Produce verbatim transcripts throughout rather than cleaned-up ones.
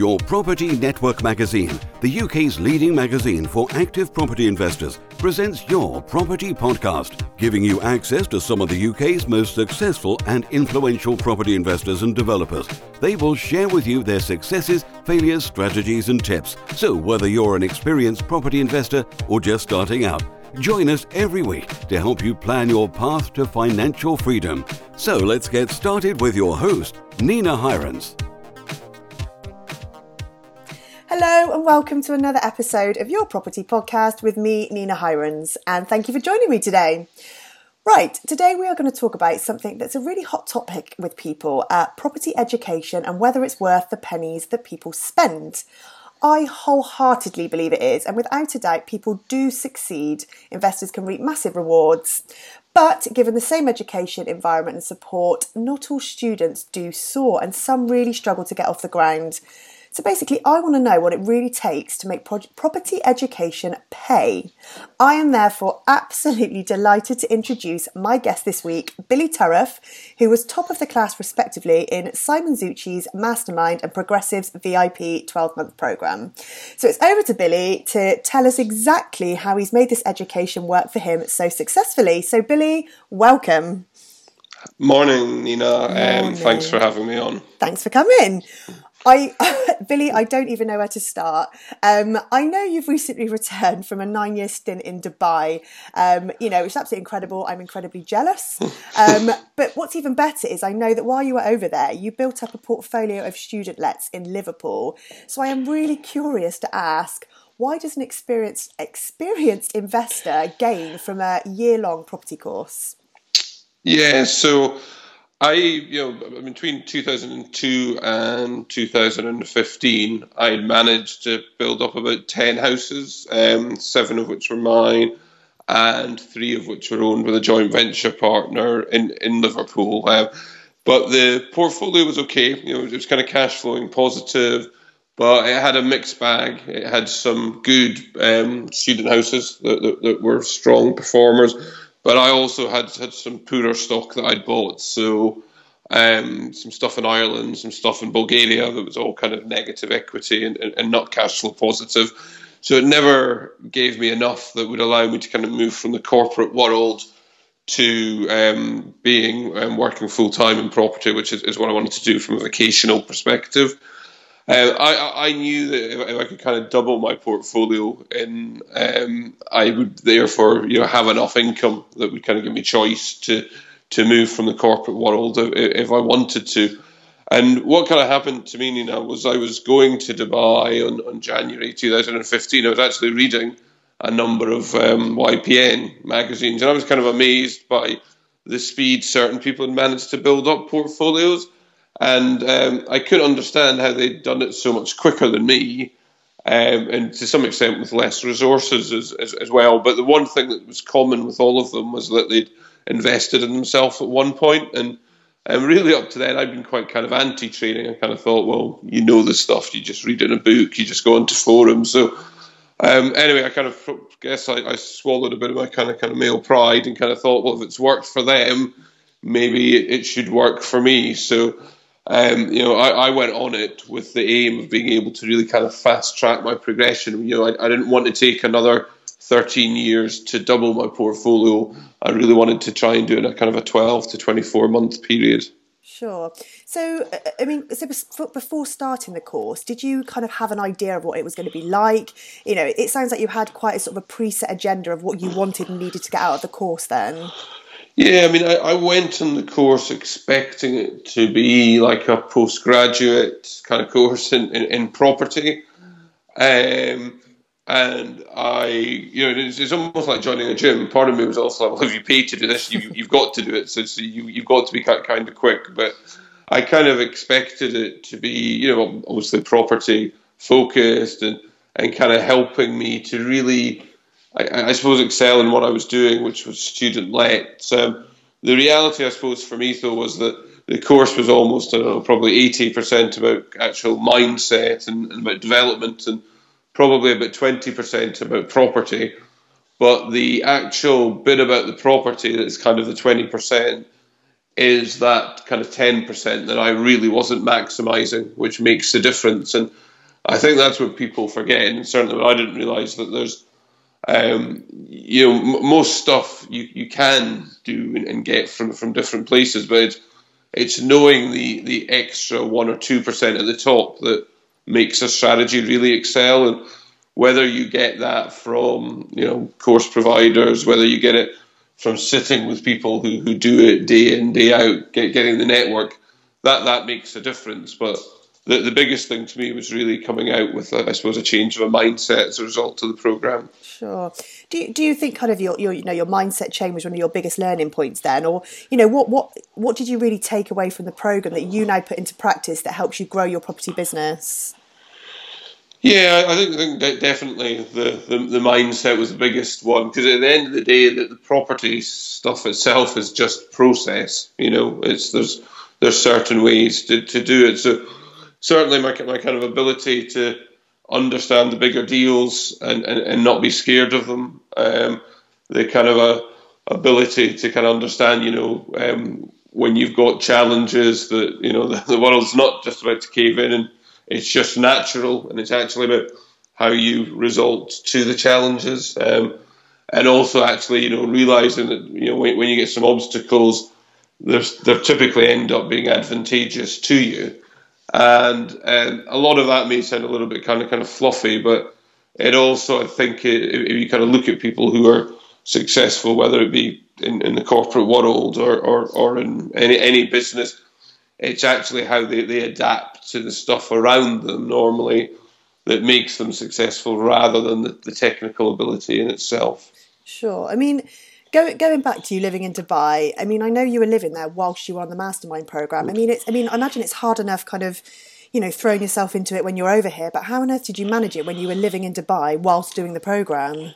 Your Property Network magazine, the U K's leading magazine for active property investors, presents Your Property Podcast, giving you access to some of the U K's most successful and influential property investors and developers. They will share with you their successes, failures, strategies and tips. So whether you're an experienced property investor or just starting out, join us every week to help you plan your path to financial freedom. So let's get started with your host, Nina Hirons. Hello and welcome to another episode of Your Property Podcast with me, Nina Hirons, and thank you for joining me today. Right, today we are going to talk about something that's a really hot topic with people, uh, property education and whether it's worth the pennies that people spend. I wholeheartedly believe it is, and without a doubt, people do succeed. Investors can reap massive rewards, but given the same education, environment and support, not all students do soar, and some really struggle to get off the ground. So basically, I want to know what it really takes to make pro- property education pay. I am therefore absolutely delighted to introduce my guest this week, Billy Turriff, who was top of the class respectively in Simon Zucci's Mastermind and Progressives V I P twelve-month programme. So it's over to Billy to tell us exactly how he's made this education work for him so successfully. So Billy, welcome. Morning, Nina. Morning. Um, thanks for having me on. Thanks for coming. I, Billy, I don't even know where to start. Um, I know you've recently returned from a nine-year stint in Dubai. Um, you know, it's absolutely incredible. I'm incredibly jealous. Um, but what's even better is I know that while you were over there, you built up a portfolio of student lets in Liverpool. So I am really curious to ask, why does an experienced, experienced investor gain from a year-long property course? Yeah, so... I, you know, between two thousand two and two thousand fifteen, I managed to build up about ten houses, um, seven of which were mine, and three of which were owned with a joint venture partner in, in Liverpool. Um, but the portfolio was okay. You know, it was kind of cash flowing positive, but it had a mixed bag. It had some good um, student houses that, that, that were strong performers. But I also had, had some poorer stock that I'd bought, so um, some stuff in Ireland, some stuff in Bulgaria that was all kind of negative equity and, and, and not cash flow positive. So it never gave me enough that would allow me to kind of move from the corporate world to um, being um, working full-time in property, which is, is what I wanted to do from a vocational perspective. Uh, I, I knew that if I could kind of double my portfolio, in, um, I would therefore, you know, have enough income that would kind of give me choice to to move from the corporate world if, if I wanted to. And what kind of happened to me, Nina, was I was going to Dubai on, on January two thousand fifteen. I was actually reading a number of um, Y P N magazines, and I was kind of amazed by the speed certain people had managed to build up portfolios. And um, I couldn't understand how they'd done it so much quicker than me, um, and to some extent with less resources as, as, as well. But the one thing that was common with all of them was that they'd invested in themselves at one point. And, and really up to then, I'd been quite kind of anti-training. I kind of thought, well, you know this stuff. You just read it in a book. You just go onto forums. So um, anyway, I kind of guess I, I swallowed a bit of my kind of kind of male pride and kind of thought, well, if it's worked for them, maybe it, it should work for me. So... Um, you know, I, I went on it with the aim of being able to really kind of fast track my progression. You know, I, I didn't want to take another thirteen years to double my portfolio. I really wanted to try and do it in a kind of a twelve to twenty-four month period. Sure. So, I mean, so before starting the course, did you kind of have an idea of what it was going to be like? You know, it sounds like you had quite a sort of a preset agenda of what you wanted and needed to get out of the course then. Yeah, I mean, I, I went on the course expecting it to be like a postgraduate kind of course in, in, in property. Um, and I, you know, it's, it's almost like joining a gym. Part of me was also like, well, if you pay to do this, you, you've got to do it. So, so you, you've got to be kind of quick. But I kind of expected it to be, you know, obviously property focused and, and kind of helping me to really... I, I suppose excel in what I was doing, which was student-led. Um, the reality, I suppose, for me, though, was that the course was almost, I don't know, probably eighty percent about actual mindset and, and about development, and probably about twenty percent about property. But the actual bit about the property that's kind of the twenty percent is that kind of ten percent that I really wasn't maximising, which makes the difference. And I think that's what people forget, and certainly I didn't realise that there's, um, you know, m- most stuff you, you can do and, and get from, from different places, but it's, it's knowing the, the extra one or two percent at the top that makes a strategy really excel, and whether you get that from, you know, course providers, whether you get it from sitting with people who, who do it day in, day out, get, getting the network, that, that makes a difference. But the, the biggest thing to me was really coming out with, I suppose, a change of a mindset as a result of the programme. Sure. Do you, do you think kind of your, your, you know, your mindset change was one of your biggest learning points then? Or, you know, what, what, what did you really take away from the programme that you now put into practice that helps you grow your property business? Yeah, I think, I think that definitely the, the, the mindset was the biggest one, because at the end of the day, that the property stuff itself is just process. You know, it's there's there's certain ways to, to do it. So certainly my my kind of ability to understand the bigger deals and, and, and not be scared of them, um, the kind of a ability to kind of understand, you know, um, when you've got challenges that, you know, the, the world's not just about to cave in, and it's just natural, and it's actually about how you result to the challenges, um, and also actually, you know, realizing that, you know, when, when you get some obstacles, they're they're typically end up being advantageous to you, and and a lot of that may sound a little bit kind of kind of fluffy, but it also, I think, if you kind of look at people who are successful, whether it be in, in the corporate world or or, or in any, any business, it's actually how they, they adapt to the stuff around them normally that makes them successful, rather than the, the technical ability in itself. Sure. I mean, go, going back to you living in Dubai, I mean, I know you were living there whilst you were on the Mastermind programme. I mean, it's, I mean, I imagine it's hard enough kind of, you know, throwing yourself into it when you're over here, but how on earth did you manage it when you were living in Dubai whilst doing the programme?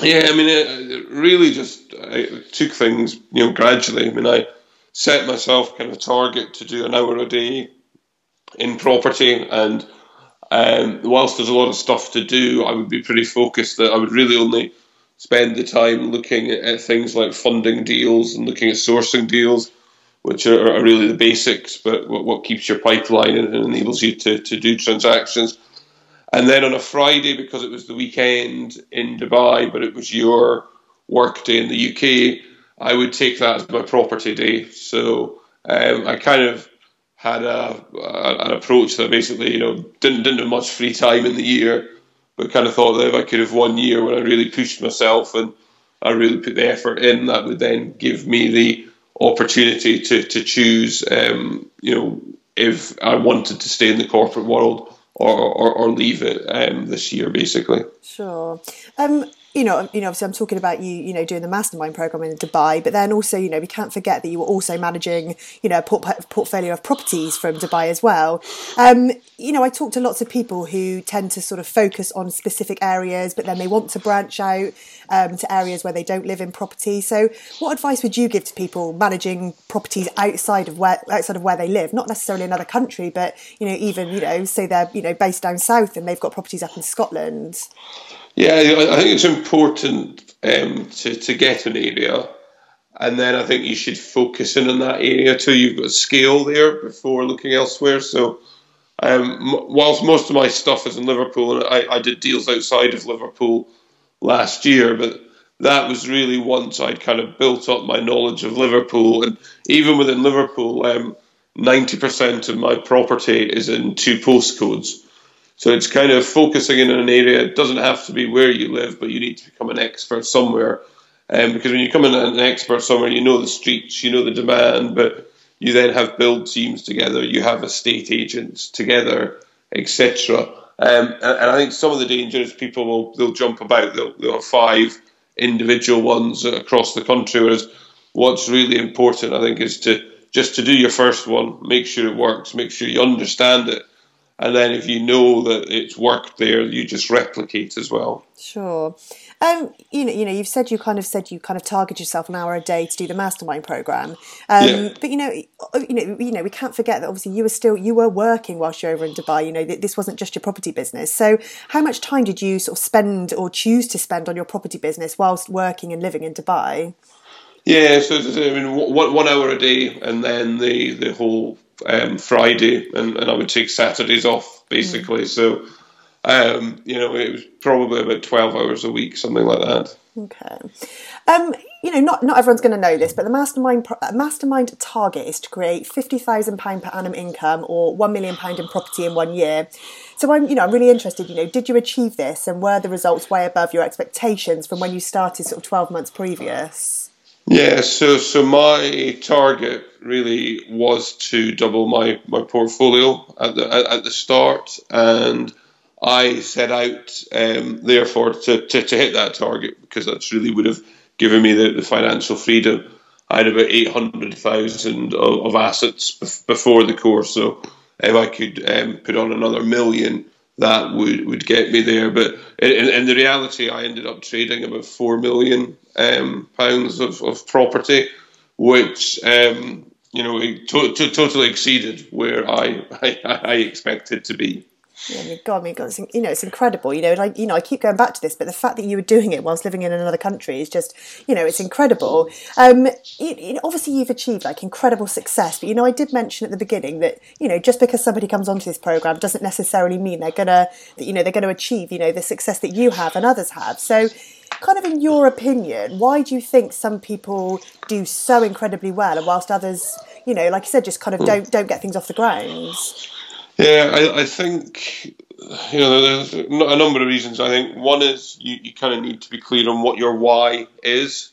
Yeah, I mean, it, it really just I took things, you know, gradually. I mean, I set myself kind of a target to do an hour a day in property, and um, whilst there's a lot of stuff to do, I would be pretty focused that I would really only spend the time looking at, at things like funding deals and looking at sourcing deals, which are, are really the basics, but what, what keeps your pipeline and, and enables you to, to do transactions. And then on a Friday, because it was the weekend in Dubai, but it was your work day in the U K, I would take that as my property day. So um, I kind of had a, a, an approach that basically, you know, didn't didn't have much free time in the year, but kind of thought that if I could have one year when I really pushed myself and I really put the effort in, that would then give me the opportunity to to choose, um, you know, if I wanted to stay in the corporate world or or, or leave it um, this year, basically. Sure. Um. You know, you know, obviously I'm talking about you, you know, doing the Mastermind programme in Dubai, but then also, you know, we can't forget that you were also managing, you know, a port- portfolio of properties from Dubai as well. Um, you know, I talk to lots of people who tend to sort of focus on specific areas, but then they want to branch out um, to areas where they don't live in property. So what advice would you give to people managing properties outside of where, outside of where they live? Not necessarily another country, but, you know, even, you know, say they're, you know, based down south and they've got properties up in Scotland. Yeah, I think it's important um, to, to get an area, and then I think you should focus in on that area till you've got scale there before looking elsewhere. So um, whilst most of my stuff is in Liverpool, and I, I did deals outside of Liverpool last year, but that was really once I'd kind of built up my knowledge of Liverpool. And even within Liverpool, um, ninety percent of my property is in two postcodes. So it's kind of focusing in on an area. It doesn't have to be where you live, but you need to become an expert somewhere. Um, because when you become an expert somewhere, you know the streets, you know the demand, but you then have build teams together, you have estate agents together, et cetera. Um, and, and I think some of the danger is people will they'll jump about. They'll, they'll have five individual ones across the country. Whereas what's really important, I think, is to just to do your first one, make sure it works, make sure you understand it. And then if you know that it's worked there, you just replicate as well. Sure. Um, you know, you know, you've said you kind of said you kind of target yourself an hour a day to do the Mastermind programme. Um, yeah. But, you know, you know, you know, we can't forget that obviously you were still you were working whilst you're over in Dubai. You know, this wasn't just your property business. So how much time did you sort of spend or choose to spend on your property business whilst working and living in Dubai? Yeah, so I mean, one hour a day, and then the, the whole um, Friday, and, and I would take Saturdays off, basically. Mm. So, um, you know, it was probably about twelve hours a week, something like that. Okay. Um, you know, not, not everyone's going to know this, but the Mastermind Mastermind target is to create fifty thousand pounds per annum income or one million pounds in property in one year. So I'm, you know, I'm really interested, you know, did you achieve this, and were the results way above your expectations from when you started sort of twelve months previous? Yeah, so so my target really was to double my, my portfolio at the at, at the start, and I set out, um, therefore, to, to, to hit that target, because that's really would have given me the, the financial freedom. I had about eight hundred thousand of, of assets bef- before the course, so if I could um, put on another million, that would, would get me there. But in, in the reality, I ended up trading about four million pounds um, pounds of, of property, which um, you know it to- to totally exceeded where I, I, I expected to be. Yeah, my God, my God, you know, it's incredible. You know, like, you know, I keep going back to this, but the fact that you were doing it whilst living in another country is just, you know, it's incredible. Um, you, you know, obviously, you've achieved like incredible success, but you know, I did mention at the beginning that, you know, just because somebody comes onto this program doesn't necessarily mean they're gonna, that, you know, they're gonna achieve, you know, the success that you have and others have. So, kind of in your opinion, why do you think some people do so incredibly well, and whilst others, you know, like you said, just kind of don't don't get things off the ground? Yeah, I, I think, you know, there's a number of reasons. I think one is you, you kind of need to be clear on what your why is.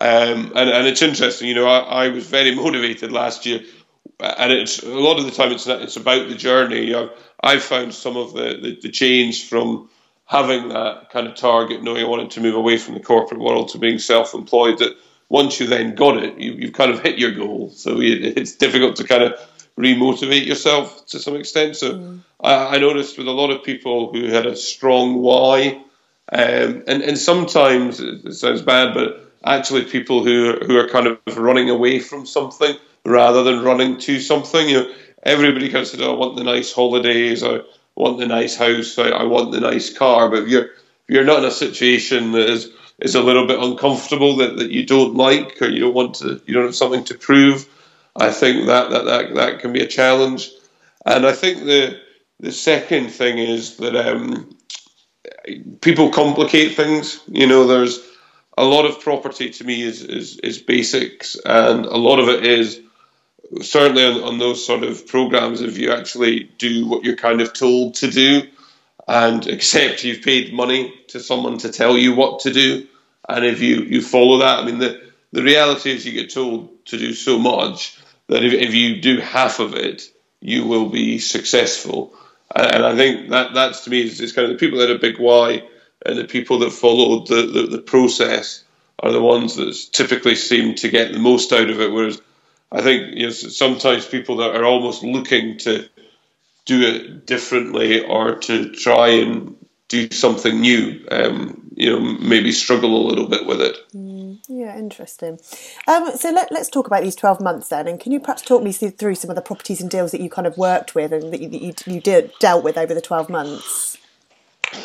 Um, and, and it's interesting, you know, I, I was very motivated last year. And it's a lot of the time it's it's about the journey. You know, I've found some of the, the, the change from having that kind of target, knowing I wanted to move away from the corporate world to being self-employed, that once you then got it, you, you've kind of hit your goal. So it, it's difficult to kind of remotivate yourself to some extent. So mm. I, I noticed with a lot of people who had a strong why, um, and and sometimes it sounds bad, but actually people who who are kind of running away from something rather than running to something. You know, everybody kind of said, oh, "I want the nice holidays, I want the nice house, I, I want the nice car." But if you're if you're not in a situation that is is a little bit uncomfortable, that, that you don't like, or you don't want to, you don't have something to prove, I think that, that, that, that can be a challenge. And I think the the second thing is that um, people complicate things. You know, there's a lot of property to me is, is, is basics, and a lot of it is, certainly on, on those sort of programs, if you actually do what you're kind of told to do and accept you've paid money to someone to tell you what to do, and if you, you follow that, I mean, the the reality is you get told to do so much that if, if you do half of it, you will be successful. And I think that that's to me is, is kind of the people that had a big why, and the people that followed the, the, the process are the ones that typically seem to get the most out of it. Whereas I think, you know, sometimes people that are almost looking to do it differently or to try and do something new, um, you know, maybe struggle a little bit with it. Mm. Yeah, interesting. Um, so let, let's talk about these twelve months then. And can you perhaps talk me through some of the properties and deals that you kind of worked with and that you, that you, you did, dealt with over the twelve months?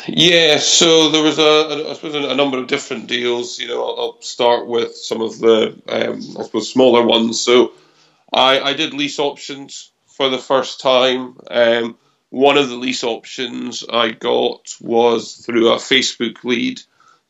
Yeah, so there was, a, a, I suppose, a number of different deals. You know, I'll, I'll start with some of the, um, I suppose, smaller ones. So I, I did lease options for the first time. Um, one of the lease options I got was through a Facebook lead.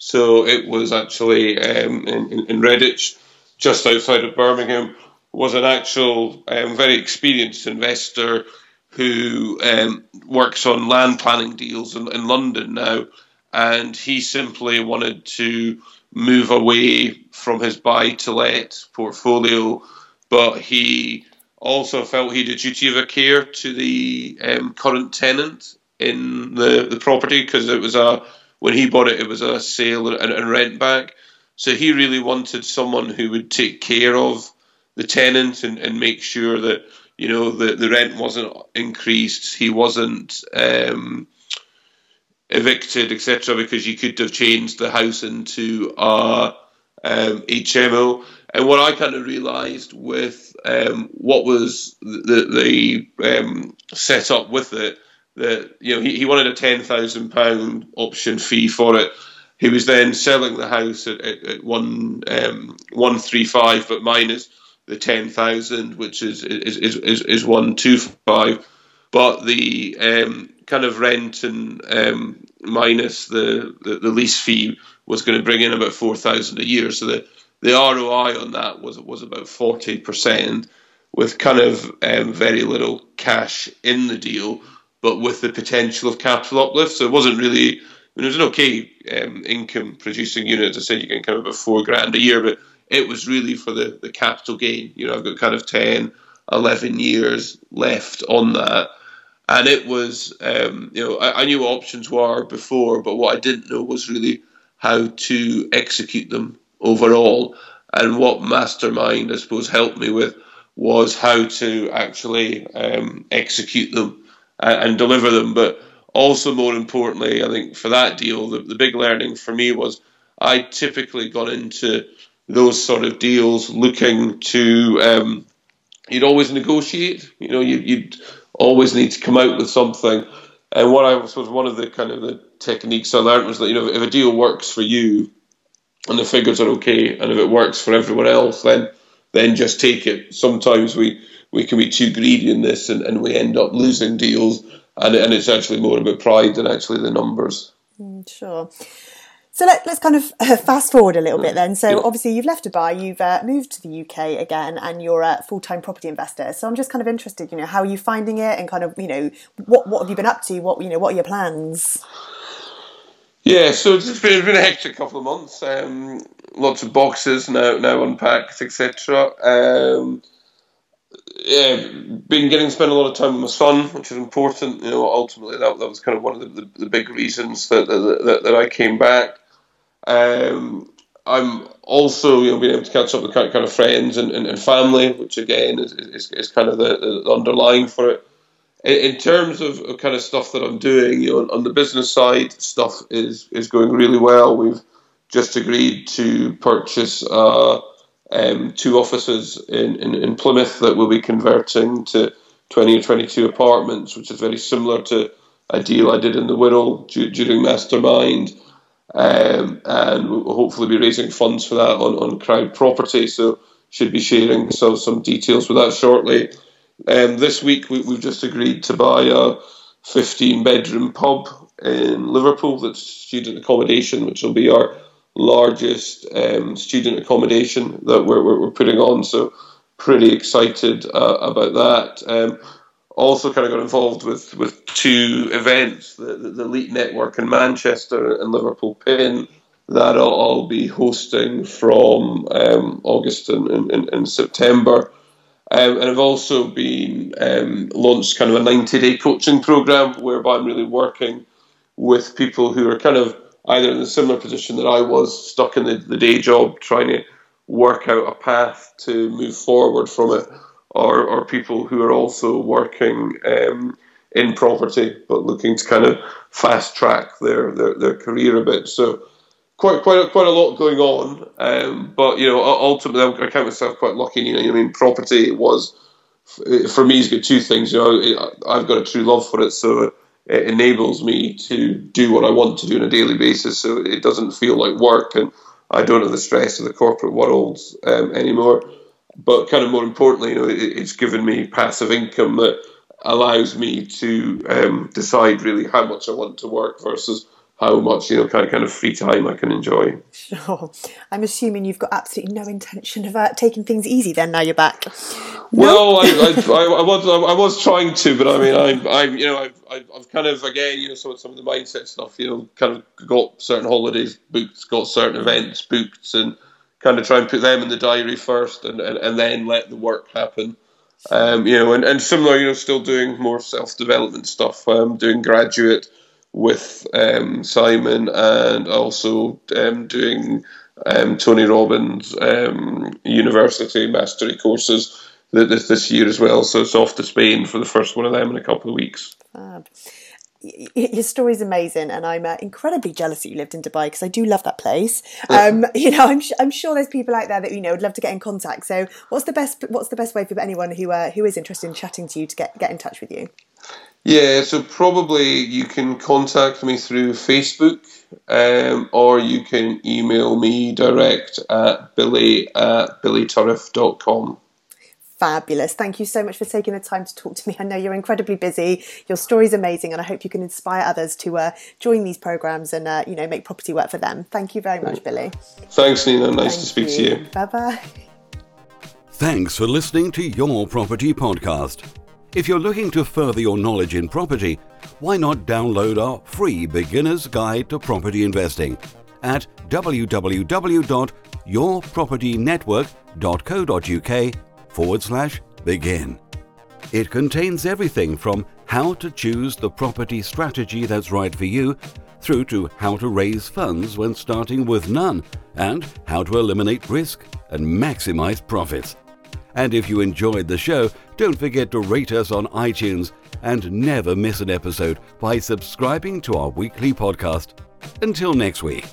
So it was actually um, in, in Redditch, just outside of Birmingham, was an actual um, very experienced investor who um, works on land planning deals in, in London now. And he simply wanted to move away from his buy-to-let portfolio, but he also felt he had a duty of care to the um, current tenant in the, the property, because it was a when he bought it, it was a sale and, and rent back. So he really wanted someone who would take care of the tenant and, and make sure that, you know, the, the rent wasn't increased, he wasn't um, evicted, et cetera, because you could have changed the house into a um, H M O. And what I kind of realised with um, what was the, the um, set up with it, that, you know, he, he wanted a ten thousand pounds option fee for it. He was then selling the house at, at, at one um, one three five, but mine is the ten thousand, which is is is is one two five, but the um, kind of rent and um, minus the, the the lease fee was going to bring in about four thousand a year. So the the R O I on that was was about forty percent, with kind of um, very little cash in the deal, but with the potential of capital uplift. So it wasn't really, I mean, it was an okay um, income producing unit. As I said, you can come about four grand a year, but it was really for the, the capital gain. You know, I've got kind of ten, eleven years left on that. And it was, um, you know, I, I knew what options were before, but what I didn't know was really how to execute them overall. And what Mastermind, I suppose, helped me with was how to actually um, execute them and, and deliver them. But also, more importantly, I think for that deal, the, the big learning for me was I typically got into those sort of deals looking to, um, you'd always negotiate, you know, you, you'd always need to come out with something. And what I was, was one of the kind of the techniques I learned was that, you know, if a deal works for you and the figures are okay, and if it works for everyone else, then then just take it. Sometimes we, we can be too greedy in this and, and we end up losing deals. And, and it's actually more about pride than actually the numbers. Mm, sure. So let, let's kind of fast forward a little bit then. So yeah. Obviously you've left Dubai, you've uh, moved to the U K again, and you're a full-time property investor. So I'm just kind of interested, you know, how are you finding it, and kind of, you know, what what have you been up to? What, you know, what are your plans? Yeah, so it's been, it's been a hectic couple of months. Um, lots of boxes now, now unpacked, et cetera. Um Yeah, been getting to spend a lot of time with my son, which is important. You know, ultimately that that was kind of one of the, the, the big reasons that that, that that I came back. Um, I'm also, you know, being able to catch up with kind of friends and, and, and family, which again is is, is kind of the, the underlying for it. In, in terms of kind of stuff that I'm doing, you know, on the business side, stuff is is going really well. We've just agreed to purchase Uh, Um, two offices in, in, in Plymouth that we'll be converting to twenty or twenty-two apartments, which is very similar to a deal I did in the Wirral d- during Mastermind, um, and we'll hopefully be raising funds for that on, on Crowd Property, so should be sharing so, some details with that shortly. Um, this week we, we've just agreed to buy a fifteen-bedroom pub in Liverpool that's student accommodation, which will be our largest um, student accommodation that we're, we're putting on, so pretty excited uh, about that. Um, also kind of got involved with, with two events, the, the Elite Network in Manchester and Liverpool PIN, that I'll, I'll be hosting from um, August and, and, and September. Um, and I've also been um, launched kind of a ninety-day coaching program whereby I'm really working with people who are kind of either in a similar position that I was, stuck in the, the day job, trying to work out a path to move forward from it, or, or people who are also working um, in property but looking to kind of fast track their, their, their career a bit. So quite quite a, quite a lot going on, um, but you know, ultimately I count myself quite lucky. You know, I mean, property was for me, it's got two things. You know, I've got a true love for it, so it enables me to do what I want to do on a daily basis, so it doesn't feel like work, and I don't have the stress of the corporate world um, anymore. But kind of more importantly, you know, it, it's given me passive income that allows me to um, decide really how much I want to work versus how much, you know, kind of, kind of free time I can enjoy. Sure. I'm assuming you've got absolutely no intention of uh, taking things easy then, now you're back. No? Well, I, I, I, I was I was trying to, but I mean, I'm, I'm you know, I've, I've kind of, again, you know, some, some of the mindset stuff, you know, kind of got certain holidays booked, got certain events booked, and kind of try and put them in the diary first and, and, and then let the work happen. Um, you know, and, and similar, you know, still doing more self-development stuff. I'm um, doing graduate with um, Simon, and also um, doing um, Tony Robbins um, university mastery courses this this year as well. So it's off to Spain for the first one of them in a couple of weeks. Fab. Your story's amazing, and I'm uh, incredibly jealous that you lived in Dubai, because I do love that place. Um, you know, I'm sh- I'm sure there's people out there that, you know, would love to get in contact. So what's the best what's the best way for anyone who uh, who is interested in chatting to you to get get in touch with you? Yeah, so probably you can contact me through Facebook, um, or you can email me direct at billy at billyturriff dot com. Fabulous. Thank you so much for taking the time to talk to me. I know you're incredibly busy. Your story's amazing, and I hope you can inspire others to uh, join these programs and uh, you know, make property work for them. Thank you very much, Billy. Thanks, Nina. Nice Thank to speak you. to you. Bye-bye. Thanks for listening to Your Property Podcast. If you're looking to further your knowledge in property, why not download our free beginner's guide to property investing at www dot your property network dot co dot uk forward slash begin. It contains everything from how to choose the property strategy that's right for you, through to how to raise funds when starting with none, and how to eliminate risk and maximize profits. And if you enjoyed the show, don't forget to rate us on iTunes and never miss an episode by subscribing to our weekly podcast. Until next week.